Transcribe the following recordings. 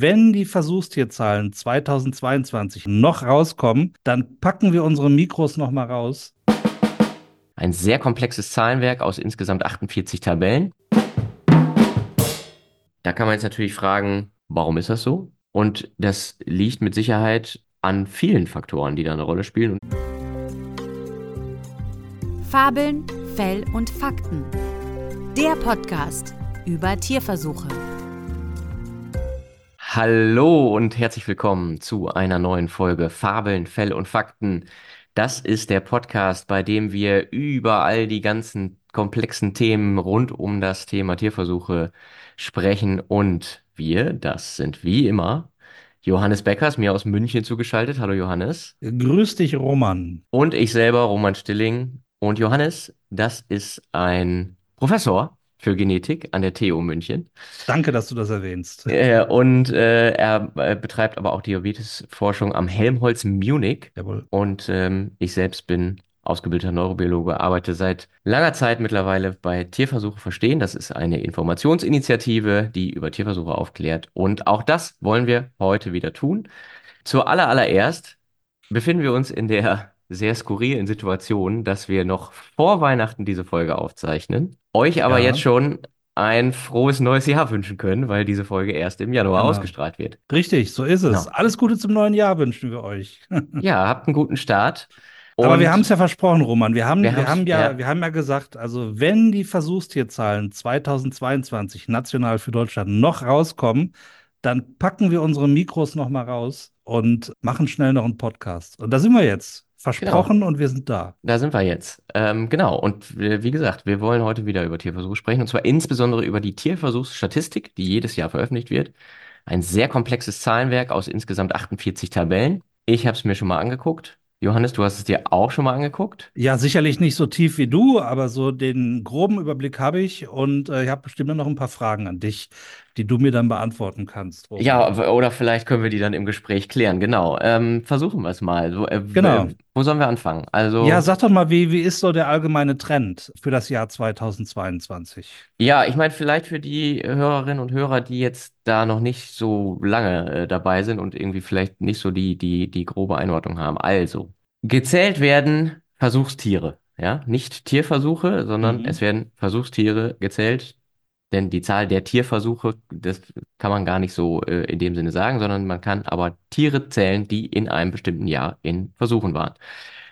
Wenn die Versuchstierzahlen 2022 noch rauskommen, dann packen wir unsere Mikros nochmal raus. Ein sehr komplexes Zahlenwerk aus insgesamt 48 Tabellen. Da kann man jetzt natürlich fragen, warum ist das so? Und das liegt mit Sicherheit an vielen Faktoren, die da eine Rolle spielen. Fabeln, Fell und Fakten. Der Podcast über Tierversuche. Hallo und herzlich willkommen zu einer neuen Folge Fabeln, Fell und Fakten. Das ist der Podcast, bei dem wir über all die ganzen komplexen Themen rund um das Thema Tierversuche sprechen. Und wir, das sind wie immer Johannes Beckers, mir aus München zugeschaltet. Hallo Johannes. Grüß dich, Roman. Und ich selber, Roman Stilling. Und Johannes, das ist ein Professor für Genetik an der TU München. Danke, dass du das erwähnst. Er betreibt aber auch Diabetesforschung am Helmholtz Munich. Jawohl. Und ich selbst bin ausgebildeter Neurobiologe, arbeite seit langer Zeit mittlerweile bei Tierversuche verstehen. Das ist eine Informationsinitiative, die über Tierversuche aufklärt. Und auch das wollen wir heute wieder tun. Zuallererst befinden wir uns in der sehr skurrilen Situation, dass wir noch vor Weihnachten diese Folge aufzeichnen. Euch aber jetzt schon ein frohes neues Jahr wünschen können, weil diese Folge erst im Januar ausgestrahlt wird. Richtig, so ist es. Genau. Alles Gute zum neuen Jahr wünschen wir euch. Ja, habt einen guten Start. Und aber wir haben es ja versprochen, Roman. Wir haben ja gesagt, also wenn die Versuchstierzahlen 2022 national für Deutschland noch rauskommen, dann packen wir unsere Mikros nochmal raus und machen schnell noch einen Podcast. Und da sind wir jetzt. Versprochen genau. Und wir sind da. Da sind wir jetzt. Genau. Und wie gesagt, wir wollen heute wieder über Tierversuche sprechen. Und zwar insbesondere über die Tierversuchsstatistik, die jedes Jahr veröffentlicht wird. Ein sehr komplexes Zahlenwerk aus insgesamt 48 Tabellen. Ich habe es mir schon mal angeguckt. Johannes, du hast es dir auch schon mal angeguckt? Ja, sicherlich nicht so tief wie du, aber so den groben Überblick habe ich und ich habe bestimmt noch ein paar Fragen an dich, die du mir dann beantworten kannst. Robert. Ja, oder vielleicht können wir die dann im Gespräch klären, genau. Versuchen wir es mal. So, genau. Wo sollen wir anfangen? Also, ja, sag doch mal, wie ist so der allgemeine Trend für das Jahr 2022? Ja, ich meine, vielleicht für die Hörerinnen und Hörer, die jetzt da noch nicht so lange dabei sind und irgendwie vielleicht nicht so die grobe Einordnung haben. Also, gezählt werden Versuchstiere, ja, nicht Tierversuche, sondern es werden Versuchstiere gezählt, denn die Zahl der Tierversuche, das kann man gar nicht so in dem Sinne sagen, sondern man kann aber Tiere zählen, die in einem bestimmten Jahr in Versuchen waren.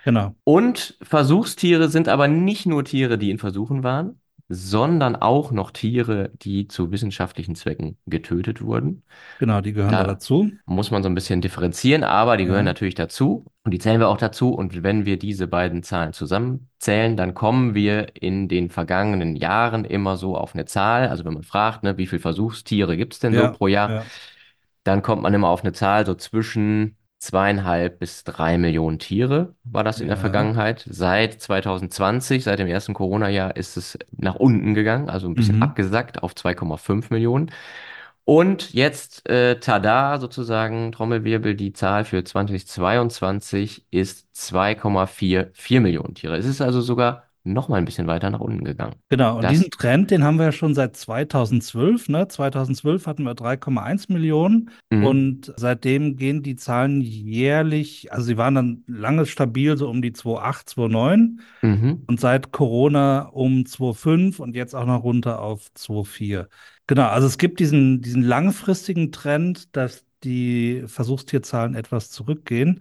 Genau. Und Versuchstiere sind aber nicht nur Tiere, die in Versuchen waren, sondern auch noch Tiere, die zu wissenschaftlichen Zwecken getötet wurden. Genau, die gehören da dazu. Muss man so ein bisschen differenzieren, aber die gehören natürlich dazu und die zählen wir auch dazu. Und wenn wir diese beiden Zahlen zusammenzählen, dann kommen wir in den vergangenen Jahren immer so auf eine Zahl. Also wenn man fragt, ne, wie viele Versuchstiere gibt es denn so pro Jahr, dann kommt man immer auf eine Zahl so zwischen 2,5 bis 3 Millionen Tiere war das in der Vergangenheit. Seit 2020, seit dem ersten Corona-Jahr, ist es nach unten gegangen, also ein bisschen abgesackt auf 2,5 Millionen. Und jetzt, tada, sozusagen, Trommelwirbel, die Zahl für 2022 ist 2,44 Millionen Tiere. Es ist also sogar noch mal ein bisschen weiter nach unten gegangen. Genau, und diesen Trend, den haben wir ja schon seit 2012. 2012 hatten wir 3,1 Millionen und seitdem gehen die Zahlen jährlich, also sie waren dann lange stabil, so um die 2,8, 2,9 und seit Corona um 2,5 und jetzt auch noch runter auf 2,4. Genau, also es gibt diesen langfristigen Trend, dass die Versuchstierzahlen etwas zurückgehen.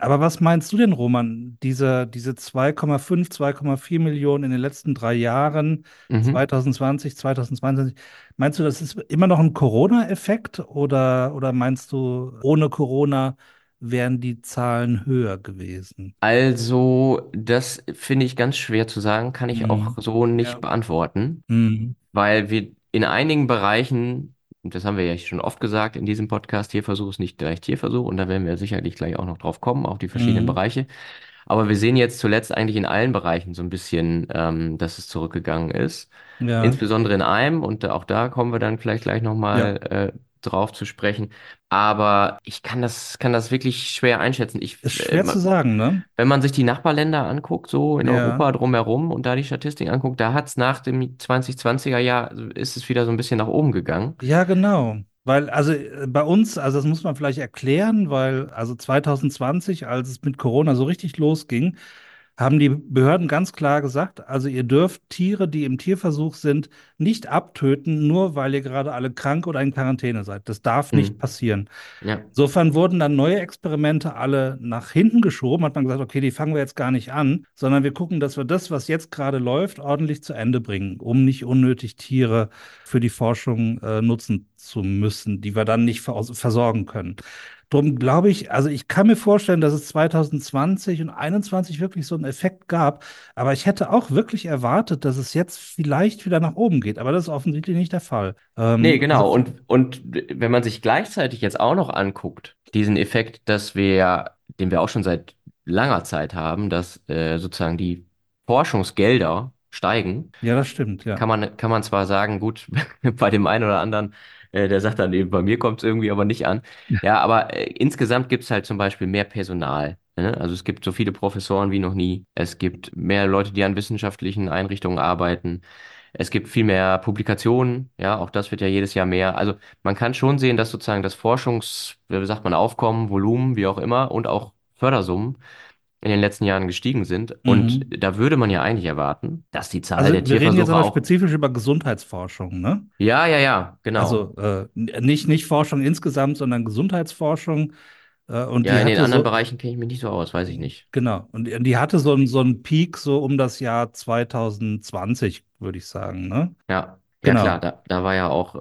Aber was meinst du denn, Roman? Diese 2,5, 2,4 Millionen in den letzten 3 Jahren, 2020, 2022, meinst du, das ist immer noch ein Corona-Effekt oder meinst du, ohne Corona wären die Zahlen höher gewesen? Also, das finde ich ganz schwer zu sagen, kann ich auch so nicht beantworten, weil wir in einigen Bereichen, und das haben wir ja schon oft gesagt in diesem Podcast, Tierversuch ist nicht gleich Tierversuch und da werden wir sicherlich gleich auch noch drauf kommen, auch die verschiedenen Bereiche. Aber wir sehen jetzt zuletzt eigentlich in allen Bereichen so ein bisschen, dass es zurückgegangen ist. Ja. Insbesondere in einem und auch da kommen wir dann vielleicht gleich nochmal drauf zu sprechen. Aber ich kann das wirklich schwer einschätzen. Ist schwer zu sagen, ne? Wenn man sich die Nachbarländer anguckt, so in Europa drumherum und da die Statistik anguckt, da hat es nach dem 2020er Jahr, ist es wieder so ein bisschen nach oben gegangen. Ja, genau. Weil, also bei uns, also das muss man vielleicht erklären, weil also 2020, als es mit Corona so richtig losging, haben die Behörden ganz klar gesagt, also ihr dürft Tiere, die im Tierversuch sind, nicht abtöten, nur weil ihr gerade alle krank oder in Quarantäne seid. Das darf nicht passieren. Ja. Insofern wurden dann neue Experimente alle nach hinten geschoben, hat man gesagt, okay, die fangen wir jetzt gar nicht an, sondern wir gucken, dass wir das, was jetzt gerade läuft, ordentlich zu Ende bringen, um nicht unnötig Tiere für die Forschung nutzen zu müssen, die wir dann nicht versorgen können. Drum glaube ich, also ich kann mir vorstellen, dass es 2020 und 2021 wirklich so einen Effekt gab, aber ich hätte auch wirklich erwartet, dass es jetzt vielleicht wieder nach oben geht, aber das ist offensichtlich nicht der Fall. Nee, genau, also und wenn man sich gleichzeitig jetzt auch noch anguckt, diesen Effekt, den wir auch schon seit langer Zeit haben, dass sozusagen die Forschungsgelder steigen. Ja, das stimmt, ja. Kann man zwar sagen, gut, bei dem einen oder anderen, der sagt dann eben, bei mir kommt es irgendwie aber nicht an. Ja, aber insgesamt gibt es halt zum Beispiel mehr Personal. Ne? Also es gibt so viele Professoren wie noch nie. Es gibt mehr Leute, die an wissenschaftlichen Einrichtungen arbeiten. Es gibt viel mehr Publikationen. Ja, auch das wird ja jedes Jahr mehr. Also man kann schon sehen, dass sozusagen das Aufkommen, Volumen, wie auch immer, und auch Fördersummen in den letzten Jahren gestiegen sind. Und da würde man ja eigentlich erwarten, dass die Zahl der Tierversuche auch... Wir reden jetzt aber spezifisch über Gesundheitsforschung, ne? Ja, genau. Also nicht Forschung insgesamt, sondern Gesundheitsforschung. Und ja, in den anderen Bereichen kenne ich mich nicht so aus, weiß ich nicht. Genau, und die hatte so einen Peak so um das Jahr 2020, würde ich sagen, ne? Ja. Genau. Ja klar, da war ja auch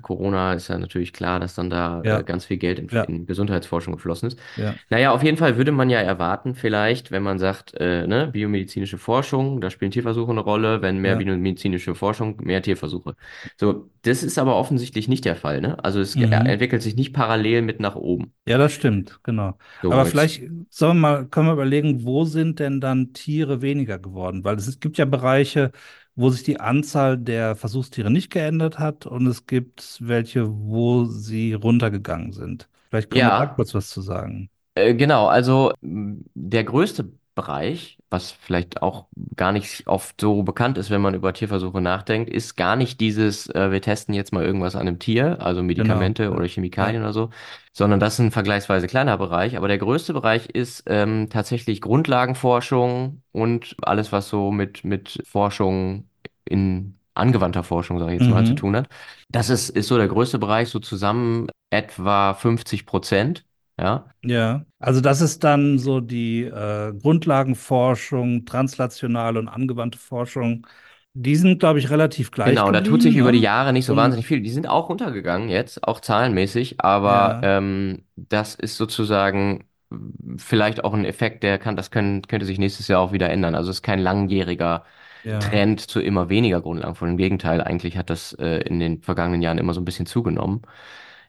Corona, ist ja natürlich klar, dass dann da ganz viel Geld in Gesundheitsforschung geflossen ist. Ja. Naja, auf jeden Fall würde man ja erwarten vielleicht, wenn man sagt, biomedizinische Forschung, da spielen Tierversuche eine Rolle, wenn mehr biomedizinische Forschung, mehr Tierversuche. So, das ist aber offensichtlich nicht der Fall, ne? Also es entwickelt sich nicht parallel mit nach oben. Ja, das stimmt, genau. So, aber vielleicht können wir überlegen, wo sind denn dann Tiere weniger geworden? Weil es gibt ja Bereiche, wo sich die Anzahl der Versuchstiere nicht geändert hat, und es gibt welche, wo sie runtergegangen sind. Vielleicht können wir da kurz was zu sagen. Genau, also der größte Bereich, was vielleicht auch gar nicht oft so bekannt ist, wenn man über Tierversuche nachdenkt, ist gar nicht dieses, wir testen jetzt mal irgendwas an einem Tier, also Medikamente oder Chemikalien oder so, sondern das ist ein vergleichsweise kleiner Bereich. Aber der größte Bereich ist tatsächlich Grundlagenforschung und alles, was so mit Forschung in angewandter Forschung, sage ich jetzt mal, zu tun hat. Das ist so der größte Bereich, so zusammen etwa 50%. Ja, also das ist dann so die Grundlagenforschung, translationale und angewandte Forschung. Die sind, glaube ich, relativ gleich. Genau, da tut sich über die Jahre nicht so wahnsinnig viel. Die sind auch runtergegangen jetzt, auch zahlenmäßig, aber das ist sozusagen vielleicht auch ein Effekt, könnte sich nächstes Jahr auch wieder ändern. Also es ist kein langjähriger Trend zu immer weniger Grundlagenforschung. Im Gegenteil, eigentlich hat das in den vergangenen Jahren immer so ein bisschen zugenommen.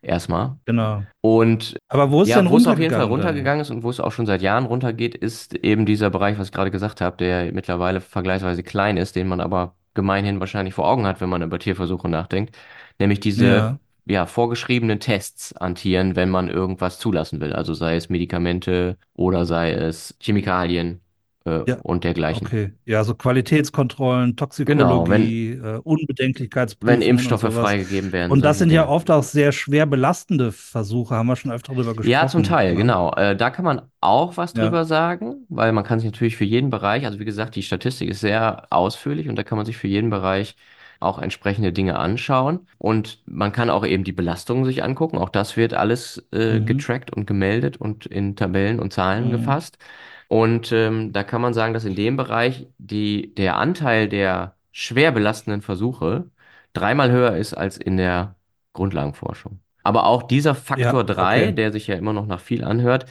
Erstmal. Genau. Und aber wo es dann wo es auf jeden Fall runtergegangen ist und wo es auch schon seit Jahren runtergeht, ist eben dieser Bereich, was ich gerade gesagt habe, der mittlerweile vergleichsweise klein ist, den man aber gemeinhin wahrscheinlich vor Augen hat, wenn man über Tierversuche nachdenkt, nämlich diese vorgeschriebenen Tests an Tieren, wenn man irgendwas zulassen will, also sei es Medikamente oder sei es Chemikalien. Und dergleichen. Okay, ja, so Qualitätskontrollen, Toxikologie, Unbedenklichkeitsprüfungen. Wenn Impfstoffe freigegeben werden. Und das sind ja oft auch sehr schwer belastende Versuche, haben wir schon öfter drüber gesprochen. Ja, zum Teil, genau. Da kann man auch was drüber sagen, weil man kann sich natürlich für jeden Bereich, also wie gesagt, die Statistik ist sehr ausführlich und da kann man sich für jeden Bereich auch entsprechende Dinge anschauen. Und man kann auch eben die Belastungen sich angucken. Auch das wird alles getrackt und gemeldet und in Tabellen und Zahlen gefasst. Und da kann man sagen, dass in dem Bereich der Anteil der schwer belastenden Versuche dreimal höher ist als in der Grundlagenforschung. Aber auch dieser Faktor 3, der sich ja immer noch nach viel anhört,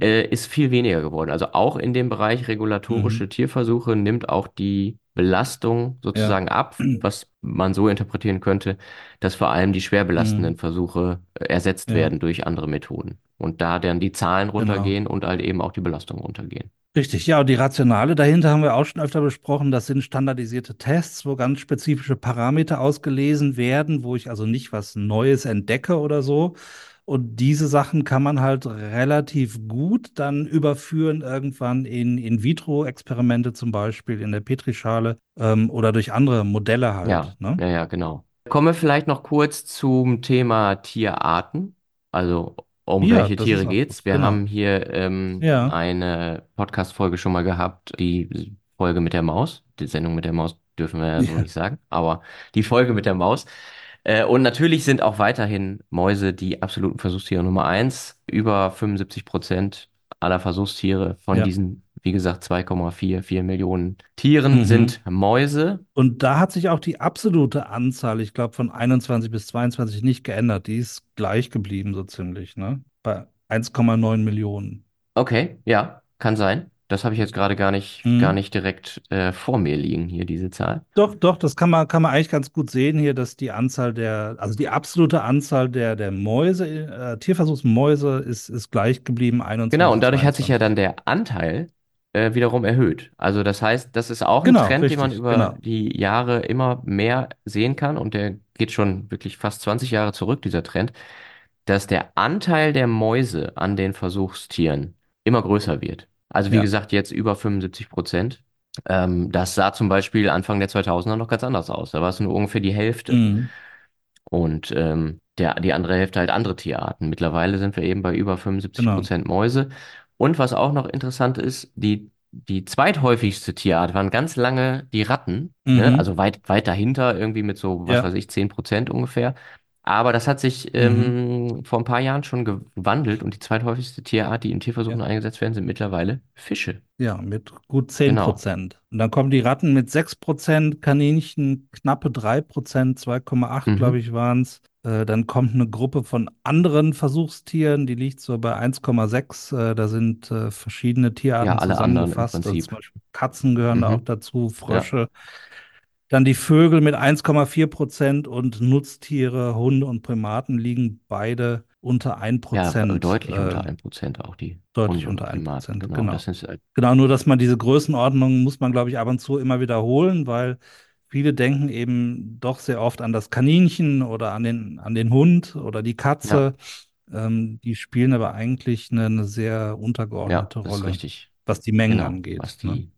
ist viel weniger geworden. Also auch in dem Bereich regulatorische Tierversuche nimmt auch die Belastung sozusagen ab, was man so interpretieren könnte, dass vor allem die schwer belastenden Versuche ersetzt werden durch andere Methoden. Und da dann die Zahlen runtergehen und halt eben auch die Belastung runtergehen. Richtig, ja, und die Rationale dahinter haben wir auch schon öfter besprochen. Das sind standardisierte Tests, wo ganz spezifische Parameter ausgelesen werden, wo ich also nicht was Neues entdecke oder so. Und diese Sachen kann man halt relativ gut dann überführen irgendwann in In-vitro-Experimente, zum Beispiel in der Petrischale oder durch andere Modelle halt. Ja, ne? Ja, genau. Kommen wir vielleicht noch kurz zum Thema Tierarten, also um Ja, welche das Tiere ist auch geht's. gut, Wir haben genau. hier Ja, eine Podcast-Folge schon mal gehabt, die Folge mit der Maus. Die Sendung mit der Maus dürfen wir ja so ja, nicht sagen, aber die Folge mit der Maus. Und natürlich sind auch weiterhin Mäuse die absoluten Versuchstiere Nummer 1. Über 75% aller Versuchstiere von ja. diesen, wie gesagt, 2,44 Millionen Tieren sind Mhm. Mäuse. Und da hat sich auch die absolute Anzahl, ich glaube, von 21 bis 22 nicht geändert. Die ist gleich geblieben, so ziemlich, ne? Bei 1,9 Millionen. Okay, ja, kann sein. Das habe ich jetzt gerade gar Mhm. nicht direkt vor mir liegen hier, diese Zahl. Doch, das kann man eigentlich ganz gut sehen hier, dass die Anzahl also die absolute Anzahl der Mäuse, Tierversuchsmäuse ist gleich geblieben, Genau, 21, und dadurch hat sich ja 22. dann der Anteil wiederum erhöht. Also das heißt, das ist auch ein Genau, Trend, den man richtig, über genau. die Jahre immer mehr sehen kann und der geht schon wirklich fast 20 Jahre zurück, dieser Trend, dass der Anteil der Mäuse an den Versuchstieren immer größer wird. Also wie Ja, gesagt, jetzt über 75%. Das sah zum Beispiel Anfang der 2000er noch ganz anders aus. Da war es nur ungefähr die Hälfte. Mhm. Und die andere Hälfte halt andere Tierarten. Mittlerweile sind wir eben bei über Genau. 75% Mäuse. Und was auch noch interessant ist, die zweithäufigste Tierart waren ganz lange die Ratten, ne? Mhm. Also weit dahinter, irgendwie mit so, was weiß Ja, ich, 10% ungefähr. Aber das hat sich mhm. Vor ein paar Jahren schon gewandelt und die zweithäufigste Tierart, die in Tierversuchen Ja, eingesetzt werden, sind mittlerweile Fische. ja, mit gut zehn Genau. Prozent. Und dann kommen die Ratten mit 6%, Kaninchen knappe 3%, 2,8, glaube Mhm. ich, waren es. Dann kommt eine Gruppe von anderen Versuchstieren, die liegt so bei 1,6. Da sind verschiedene Ja, Tierarten alle anderen im zusammengefasst. Also zum Prinzip. Beispiel Katzen gehören da auch Mhm. dazu, Ja. Frösche. Dann die Vögel mit 1,4% und Nutztiere, Hunde und Primaten liegen beide unter Ja, 1%, deutlich unter 1% auch die deutlich Hunde und unter Primaten. 1%, Genau, das genau. sind Genau, nur dass man diese Größenordnung muss man, glaube ich, ab und zu immer wiederholen, weil viele denken eben doch sehr oft an das Kaninchen oder an den Hund oder die ja, Katze. Die spielen aber eigentlich eine sehr untergeordnete das ist Rolle, richtig. was die Mengen Genau, was angeht, ne?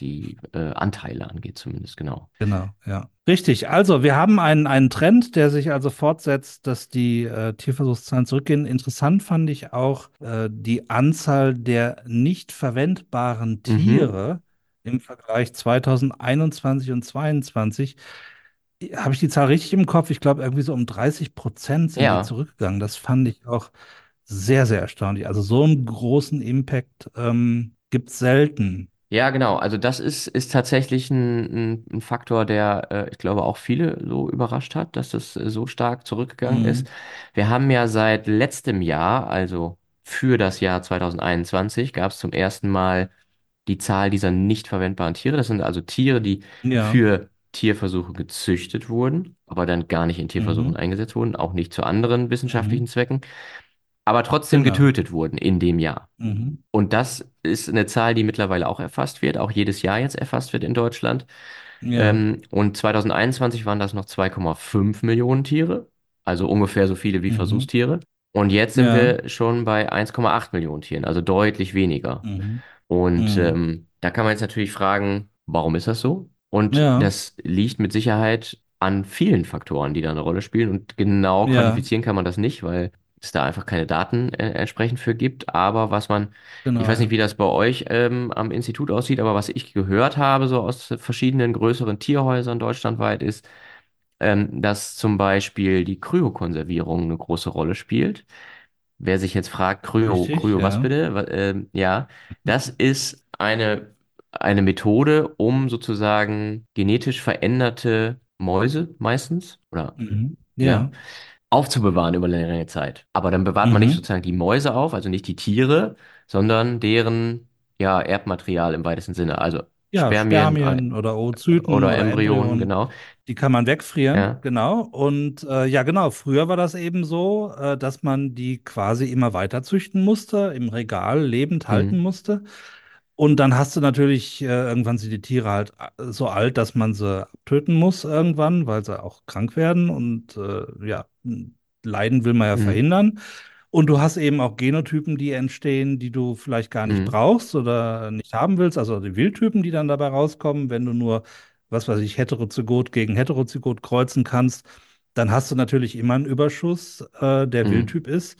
die Anteile angeht zumindest, genau. Genau, ja. Richtig, also wir haben einen Trend, der sich also fortsetzt, dass die Tierversuchszahlen zurückgehen. Interessant fand ich auch die Anzahl der nicht verwendbaren Mhm. Tiere im Vergleich 2021 und 2022. Habe ich die Zahl richtig im Kopf? Ich glaube, irgendwie so um 30% sind die Ja, zurückgegangen. Das fand ich auch sehr, sehr erstaunlich. Also so einen großen Impact gibt es selten. ja, genau. Also das ist tatsächlich ein Faktor, der, ich glaube, auch viele so überrascht hat, dass das so stark zurückgegangen ist. Mhm. Wir haben ja seit letztem Jahr, also für das Jahr 2021, gab es zum ersten Mal die Zahl dieser nicht verwendbaren Tiere. Das sind also Tiere, die Ja. für Tierversuche gezüchtet wurden, aber dann gar nicht in Tierversuchen Mhm. eingesetzt wurden, auch nicht zu anderen wissenschaftlichen Mhm. Zwecken, aber trotzdem Genau. getötet wurden in dem Jahr. Mhm. Und das ist eine Zahl, die mittlerweile auch erfasst wird, auch jedes Jahr jetzt erfasst wird in Deutschland. Ja. Und 2021 waren das noch 2,5 Millionen Tiere, also ungefähr so viele wie Mhm. Versuchstiere. Und jetzt sind Ja. wir schon bei 1,8 Millionen Tieren, also deutlich weniger. Mhm. Und Mhm. Da kann man jetzt natürlich fragen, warum ist das so? Und Ja. das liegt mit Sicherheit an vielen Faktoren, die da eine Rolle spielen. Und genau Ja. quantifizieren kann man das nicht, weil es da einfach keine Daten entsprechend für gibt. Aber was ich weiß Genau. nicht, wie das bei euch am Institut aussieht, aber was ich gehört habe, so aus verschiedenen größeren Tierhäusern deutschlandweit, ist, dass zum Beispiel die Kryokonservierung eine große Rolle spielt. Wer sich jetzt fragt, Richtig, Kryo, was ja. bitte? Ja, das ist eine Methode, um sozusagen genetisch veränderte Mäuse meistens, oder ja, Ja. aufzubewahren über längere Zeit. Aber dann bewahrt man nicht Mhm. sozusagen die Mäuse auf, also nicht die Tiere, sondern deren ja, Erbmaterial im weitesten Sinne, also Ja, Spermien Spermien oder Oozyten oder oder Embryonen, Embryonen, genau. die kann man wegfrieren, Ja, genau. Und ja, genau, früher war das eben so, dass man die quasi immer weiter züchten musste, im Regal lebend halten mhm. musste. Und dann hast du natürlich, irgendwann sind die Tiere halt so alt, dass man sie töten muss irgendwann, weil sie auch krank werden und ja, Leiden will man ja Mhm. verhindern. Und du hast eben auch Genotypen, die entstehen, die du vielleicht gar nicht Mhm. brauchst oder nicht haben willst, also die Wildtypen, die dann dabei rauskommen, wenn du nur was weiß ich, Heterozygot gegen Heterozygot kreuzen kannst, dann hast du natürlich immer einen Überschuss, der Wildtyp ist.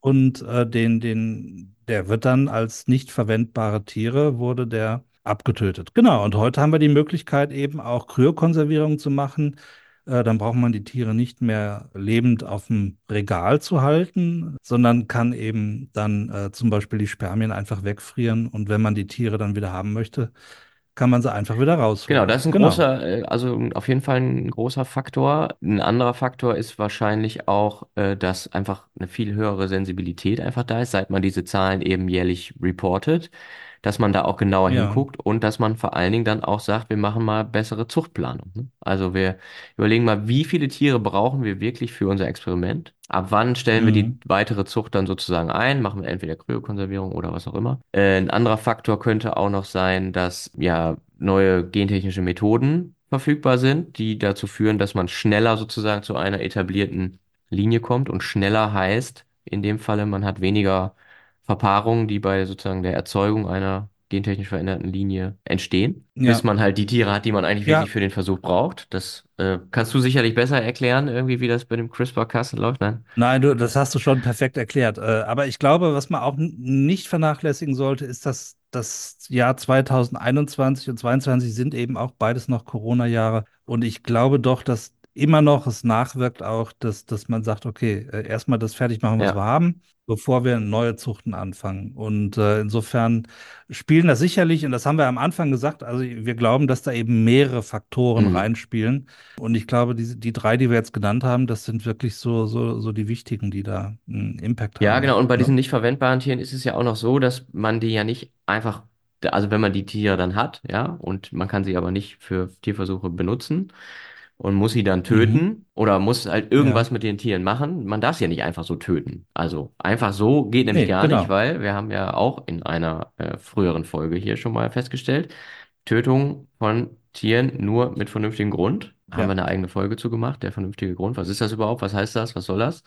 Und der wird dann als nicht verwendbare Tiere, wurde der abgetötet. Genau, und heute haben wir die Möglichkeit, eben auch Kryokonservierung zu machen. Dann braucht man die Tiere nicht mehr lebend auf dem Regal zu halten, sondern kann eben dann zum Beispiel die Spermien einfach wegfrieren. Und wenn man die Tiere dann wieder haben möchte, kann man sie einfach wieder rausholen. Genau, das ist ein großer, also auf jeden Fall ein großer Faktor. Ein anderer Faktor ist wahrscheinlich auch, dass einfach eine viel höhere Sensibilität einfach da ist, seit man diese Zahlen eben jährlich reportet, dass man da auch genauer hinguckt und dass man vor allen Dingen dann auch sagt, wir machen mal bessere Zuchtplanung. Ne? Also wir überlegen mal, wie viele Tiere brauchen wir wirklich für unser Experiment? Ab wann stellen wir die weitere Zucht dann sozusagen ein? Machen wir entweder Kryokonservierung oder was auch immer. Ein anderer Faktor könnte auch noch sein, dass ja neue gentechnische Methoden verfügbar sind, die dazu führen, dass man schneller sozusagen zu einer etablierten Linie kommt, und schneller heißt in dem Falle, man hat weniger Verpaarungen, die bei sozusagen der Erzeugung einer gentechnisch veränderten Linie entstehen, bis man halt die Tiere hat, die man eigentlich wirklich für den Versuch braucht. Das kannst du sicherlich besser erklären, irgendwie, wie das bei dem CRISPR-Cas läuft, nein? Nein, das hast du schon perfekt erklärt. Aber ich glaube, was man auch nicht vernachlässigen sollte, ist, dass das Jahr 2021 und 2022 sind eben auch beides noch Corona-Jahre. Und ich glaube doch, dass immer noch es nachwirkt auch, dass man sagt, okay, erstmal das fertig machen, was wir haben, bevor wir neue Zuchten anfangen. Und insofern spielen das sicherlich, und das haben wir am Anfang gesagt, also wir glauben, dass da eben mehrere Faktoren reinspielen. Und ich glaube, die drei, die wir jetzt genannt haben, das sind wirklich so die wichtigen, die da einen Impact haben. Ja, genau. Und bei diesen nicht verwendbaren Tieren ist es ja auch noch so, dass man die ja nicht einfach, also wenn man die Tiere dann hat, ja, und man kann sie aber nicht für Tierversuche benutzen, und muss sie dann töten oder muss halt irgendwas mit den Tieren machen. Man darf sie ja nicht einfach so töten. Also einfach so geht nämlich nicht, weil wir haben ja auch in einer früheren Folge hier schon mal festgestellt, Tötung von Tieren nur mit vernünftigem Grund. Haben wir eine eigene Folge zu gemacht, der vernünftige Grund. Was ist das überhaupt? Was heißt das? Was soll das?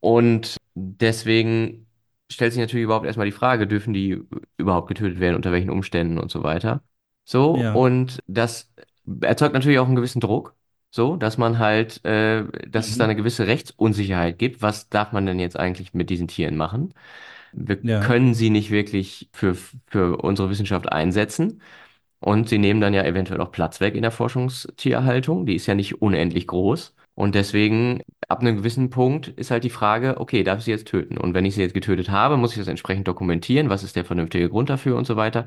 Und deswegen stellt sich natürlich überhaupt erstmal die Frage, dürfen die überhaupt getötet werden, unter welchen Umständen und so weiter. So, und das erzeugt natürlich auch einen gewissen Druck, so, dass man halt, dass es da eine gewisse Rechtsunsicherheit gibt. Was darf man denn jetzt eigentlich mit diesen Tieren machen? Wir können sie nicht wirklich für unsere Wissenschaft einsetzen. Und sie nehmen dann ja eventuell auch Platz weg in der Forschungstierhaltung. Die ist ja nicht unendlich groß. Und deswegen, ab einem gewissen Punkt ist halt die Frage, okay, darf ich sie jetzt töten? Und wenn ich sie jetzt getötet habe, muss ich das entsprechend dokumentieren. Was ist der vernünftige Grund dafür und so weiter?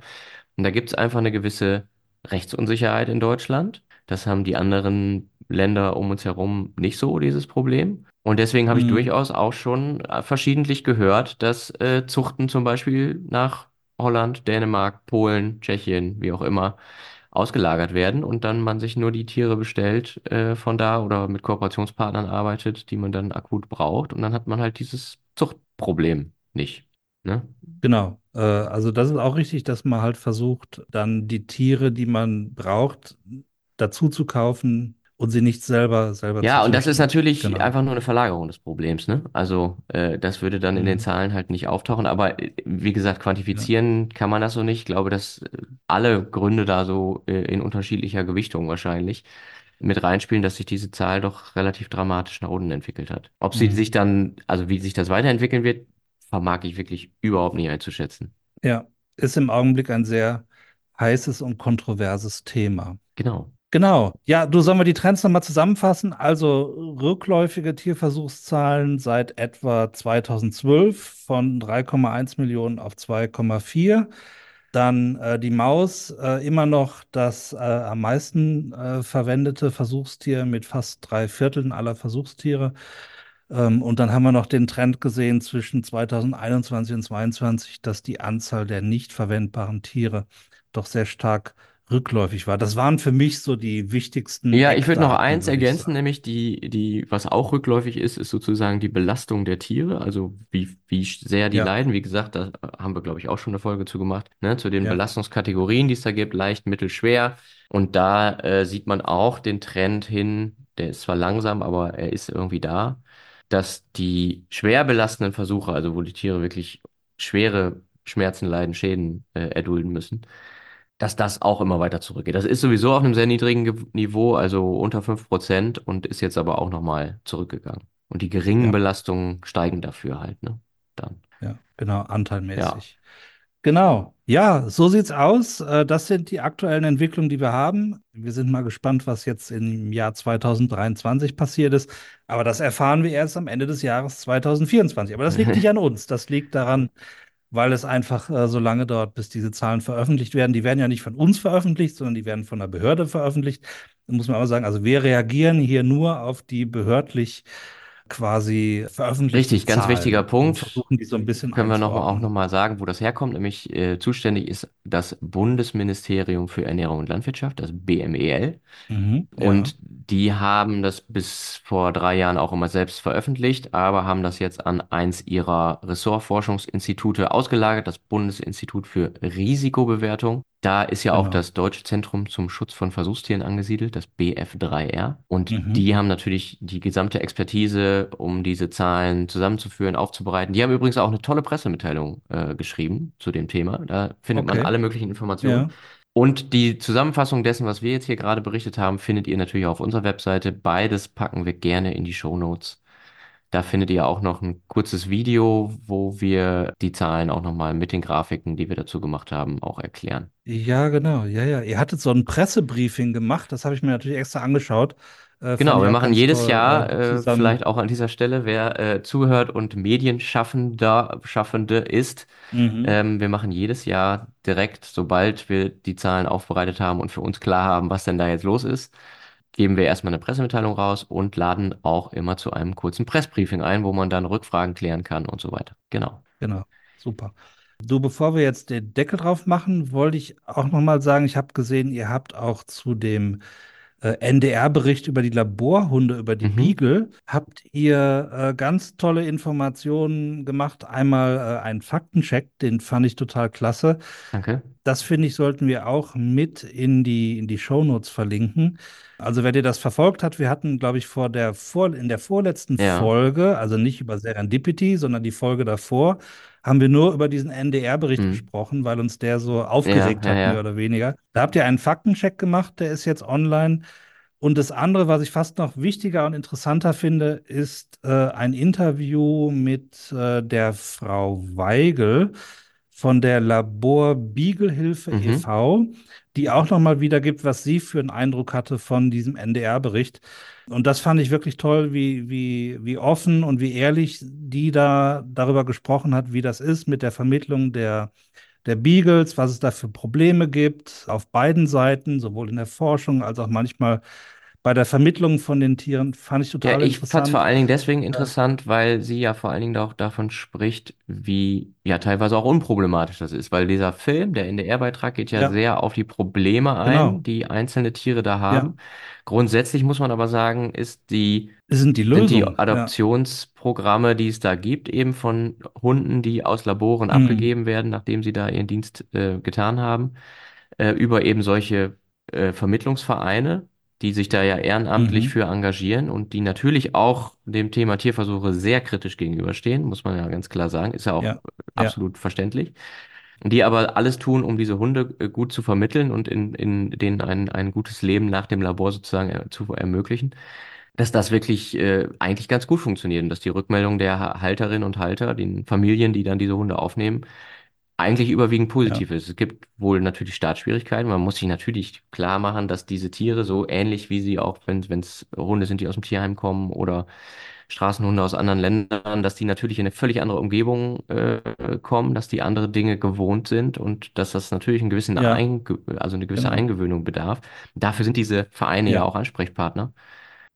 Und da gibt es einfach eine gewisse Rechtsunsicherheit in Deutschland. Das haben die anderen Länder um uns herum nicht so, dieses Problem. Und deswegen habe ich durchaus auch schon verschiedentlich gehört, dass Zuchten zum Beispiel nach Holland, Dänemark, Polen, Tschechien, wie auch immer, ausgelagert werden und dann man sich nur die Tiere bestellt von da oder mit Kooperationspartnern arbeitet, die man dann akut braucht. Und dann hat man halt dieses Zuchtproblem nicht. Ne? Genau. Also das ist auch richtig, dass man halt versucht, dann die Tiere, die man braucht, dazu zu kaufen und sie nicht selber zu kaufen. Ja, und das ist natürlich einfach nur eine Verlagerung des Problems. Ne? Also das würde dann in den Zahlen halt nicht auftauchen. Aber wie gesagt, quantifizieren kann man das so nicht. Ich glaube, dass alle Gründe da so in unterschiedlicher Gewichtung wahrscheinlich mit reinspielen, dass sich diese Zahl doch relativ dramatisch nach unten entwickelt hat. Ob sie sich dann, also wie sich das weiterentwickeln wird, vermag ich wirklich überhaupt nicht einzuschätzen. Ja, ist im Augenblick ein sehr heißes und kontroverses Thema. Genau. Ja, sollen wir die Trends nochmal zusammenfassen? Also rückläufige Tierversuchszahlen seit etwa 2012 von 3,1 Millionen auf 2,4. Dann die Maus, immer noch das am meisten verwendete Versuchstier mit fast 3/4 aller Versuchstiere. Und dann haben wir noch den Trend gesehen zwischen 2021 und 2022, dass die Anzahl der nicht verwendbaren Tiere doch sehr stark rückläufig war. Das waren für mich so die wichtigsten. Ja, ich würde noch eins ergänzen, nämlich die, was auch rückläufig ist sozusagen die Belastung der Tiere, also wie sehr die leiden. Wie gesagt, da haben wir, glaube ich, auch schon eine Folge zu gemacht, ne, zu den Belastungskategorien, die es da gibt, leicht, mittel, schwer. Und da sieht man auch den Trend hin, der ist zwar langsam, aber er ist irgendwie da, dass die schwer belastenden Versuche, also wo die Tiere wirklich schwere Schmerzen, Leiden, Schäden erdulden müssen, dass das auch immer weiter zurückgeht. Das ist sowieso auf einem sehr niedrigen Niveau, also unter 5% und ist jetzt aber auch nochmal zurückgegangen. Und die geringen Belastungen steigen dafür halt, ne? Dann. Ja, genau, anteilmäßig. Ja. Genau. Ja, so sieht's aus. Das sind die aktuellen Entwicklungen, die wir haben. Wir sind mal gespannt, was jetzt im Jahr 2023 passiert ist. Aber das erfahren wir erst am Ende des Jahres 2024. Aber das liegt nicht an uns. Das liegt daran, weil es einfach so lange dauert, bis diese Zahlen veröffentlicht werden. Die werden ja nicht von uns veröffentlicht, sondern die werden von der Behörde veröffentlicht. Da muss man aber sagen, also wir reagieren hier nur auf die behördlich quasi veröffentlicht. Richtig, ganz wichtiger Punkt. Versuchen die so ein bisschen können wir noch mal sagen, wo das herkommt. Nämlich zuständig ist das Bundesministerium für Ernährung und Landwirtschaft, das BMEL. Mhm, und die haben das bis vor 3 Jahren auch immer selbst veröffentlicht, aber haben das jetzt an eins ihrer Ressortforschungsinstitute ausgelagert, das Bundesinstitut für Risikobewertung. Da ist ja auch das Deutsche Zentrum zum Schutz von Versuchstieren angesiedelt, das BF3R. Und die haben natürlich die gesamte Expertise, um diese Zahlen zusammenzuführen, aufzubereiten. Die haben übrigens auch eine tolle Pressemitteilung geschrieben zu dem Thema. Da findet man alle möglichen Informationen. Ja. Und die Zusammenfassung dessen, was wir jetzt hier gerade berichtet haben, findet ihr natürlich auch auf unserer Webseite. Beides packen wir gerne in die Shownotes. Da findet ihr auch noch ein kurzes Video, wo wir die Zahlen auch nochmal mit den Grafiken, die wir dazu gemacht haben, auch erklären. Ja, genau. Ja. Ihr hattet so ein Pressebriefing gemacht. Das habe ich mir natürlich extra angeschaut. Genau, wir machen jedes Jahr, vielleicht auch an dieser Stelle, wer zuhört und Medienschaffende ist, wir machen jedes Jahr direkt, sobald wir die Zahlen aufbereitet haben und für uns klar haben, was denn da jetzt los ist, geben wir erstmal eine Pressemitteilung raus und laden auch immer zu einem kurzen Pressbriefing ein, wo man dann Rückfragen klären kann und so weiter. Genau, super. Du, bevor wir jetzt den Deckel drauf machen, wollte ich auch nochmal sagen, ich habe gesehen, ihr habt auch zu dem NDR-Bericht über die Laborhunde, über die Beagle, habt ihr ganz tolle Informationen gemacht. Einmal einen Faktencheck, den fand ich total klasse. Danke. Das, finde ich, sollten wir auch mit in die Shownotes verlinken. Also wer dir das verfolgt hat, wir hatten, glaube ich, in der vorletzten Folge, also nicht über Serendipity, sondern die Folge davor, haben wir nur über diesen NDR-Bericht gesprochen, weil uns der so aufgeregt hat, mehr oder weniger. Da habt ihr einen Faktencheck gemacht, der ist jetzt online. Und das andere, was ich fast noch wichtiger und interessanter finde, ist ein Interview mit der Frau Weigel von der Laborbeagle-Hilfe e.V., die auch nochmal wiedergibt, was sie für einen Eindruck hatte von diesem NDR-Bericht. Und das fand ich wirklich toll, wie offen und wie ehrlich die da darüber gesprochen hat, wie das ist mit der Vermittlung der Beagles, was es da für Probleme gibt auf beiden Seiten, sowohl in der Forschung als auch manchmal bei der Vermittlung von den Tieren. Fand ich total interessant. Ich fand es vor allen Dingen deswegen interessant, weil sie ja vor allen Dingen auch davon spricht, wie ja teilweise auch unproblematisch das ist, weil dieser Film, der NDR-Beitrag, geht ja sehr auf die Probleme ein, die einzelne Tiere da haben. Ja. Grundsätzlich muss man aber sagen, sind die Adoptionsprogramme, die es da gibt, eben von Hunden, die aus Laboren abgegeben werden, nachdem sie da ihren Dienst getan haben, über eben solche Vermittlungsvereine, die sich da ja ehrenamtlich für engagieren und die natürlich auch dem Thema Tierversuche sehr kritisch gegenüberstehen, muss man ja ganz klar sagen, ist ja auch absolut verständlich. Die aber alles tun, um diese Hunde gut zu vermitteln und in denen ein gutes Leben nach dem Labor sozusagen zu ermöglichen, dass das wirklich eigentlich ganz gut funktioniert und dass die Rückmeldung der Halterinnen und Halter, den Familien, die dann diese Hunde aufnehmen, eigentlich überwiegend positiv ist. Es gibt wohl natürlich Startschwierigkeiten. Man muss sich natürlich klar machen, dass diese Tiere so ähnlich wie sie auch, wenn es Hunde sind, die aus dem Tierheim kommen oder Straßenhunde aus anderen Ländern, dass die natürlich in eine völlig andere Umgebung kommen, dass die andere Dinge gewohnt sind und dass das natürlich einen gewissen eine gewisse Eingewöhnung bedarf. Dafür sind diese Vereine ja auch Ansprechpartner.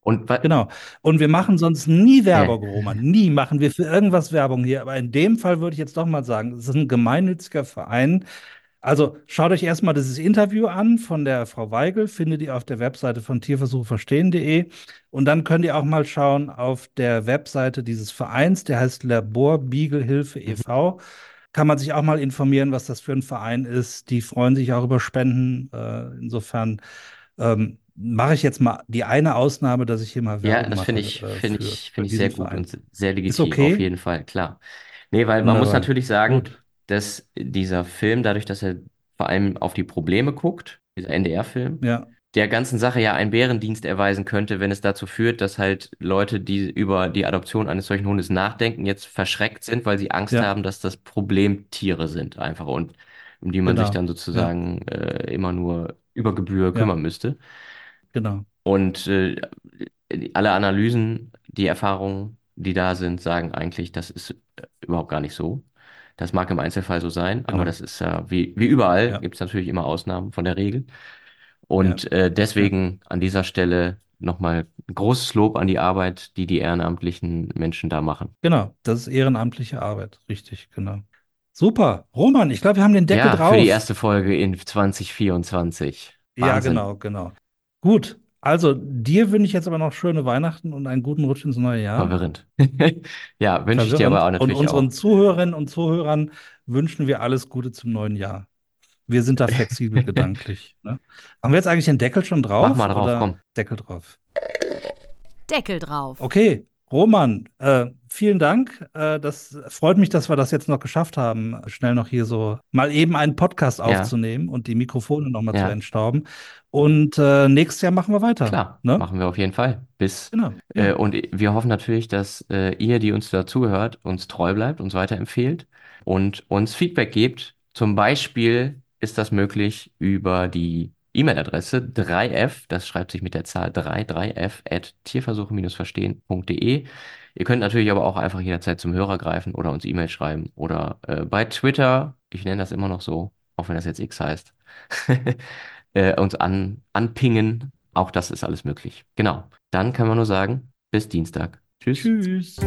Und wir machen sonst nie Werbung, Roman. Nie machen wir für irgendwas Werbung hier. Aber in dem Fall würde ich jetzt doch mal sagen, es ist ein gemeinnütziger Verein. Also schaut euch erstmal dieses Interview an von der Frau Weigel. Findet ihr auf der Webseite von tierversucheverstehen.de. Und dann könnt ihr auch mal schauen auf der Webseite dieses Vereins. Der heißt Laborbeagle-Hilfe e.V. Kann man sich auch mal informieren, was das für ein Verein ist. Die freuen sich auch über Spenden. Insofern mache ich jetzt mal die eine Ausnahme, dass ich hier mal Werbung mache. Ja, das finde ich sehr gut und sehr legitim, auf jeden Fall, klar. Nee, weil man muss natürlich sagen, dass dieser Film, dadurch, dass er vor allem auf die Probleme guckt, dieser NDR-Film, ja, der ganzen Sache ja einen Bärendienst erweisen könnte, wenn es dazu führt, dass halt Leute, die über die Adoption eines solchen Hundes nachdenken, jetzt verschreckt sind, weil sie Angst haben, dass das Problemtiere sind einfach und um die man sich dann sozusagen immer nur über Gebühr kümmern müsste. Genau. Und alle Analysen, die Erfahrungen, die da sind, sagen eigentlich, das ist überhaupt gar nicht so. Das mag im Einzelfall so sein, aber das ist ja wie überall, gibt es natürlich immer Ausnahmen von der Regel. Und deswegen an dieser Stelle nochmal großes Lob an die Arbeit, die die ehrenamtlichen Menschen da machen. Genau, das ist ehrenamtliche Arbeit, richtig, genau. Super, Roman, ich glaube, wir haben den Deckel drauf. Ja, für die erste Folge in 2024. Wahnsinn. Ja, genau. Gut, also dir wünsche ich jetzt aber noch schöne Weihnachten und einen guten Rutsch ins neue Jahr. Verwirrend. Ja, wünsche ich dir aber auch natürlich auch. Und unseren Zuhörerinnen und Zuhörern wünschen wir alles Gute zum neuen Jahr. Wir sind da flexibel gedanklich. Ne? Haben wir jetzt eigentlich den Deckel schon drauf? Mach mal drauf, oder? Komm. Deckel drauf. Deckel drauf. Okay, Roman, vielen Dank. Das freut mich, dass wir das jetzt noch geschafft haben, schnell noch hier so mal eben einen Podcast aufzunehmen und die Mikrofone nochmal zu entstauben. Und nächstes Jahr machen wir weiter. Klar, machen wir auf jeden Fall. Und wir hoffen natürlich, dass ihr, die uns dazuhört, uns treu bleibt, uns weiterempfehlt und uns Feedback gebt. Zum Beispiel ist das möglich über die E-Mail-Adresse 3f, das schreibt sich mit der Zahl 3f@tierversuche-verstehen.de. Ihr könnt natürlich aber auch einfach jederzeit zum Hörer greifen oder uns E-Mail schreiben oder bei Twitter, ich nenne das immer noch so, auch wenn das jetzt X heißt, uns anpingen. Auch das ist alles möglich. Genau, dann kann man nur sagen, bis Dienstag. Tschüss.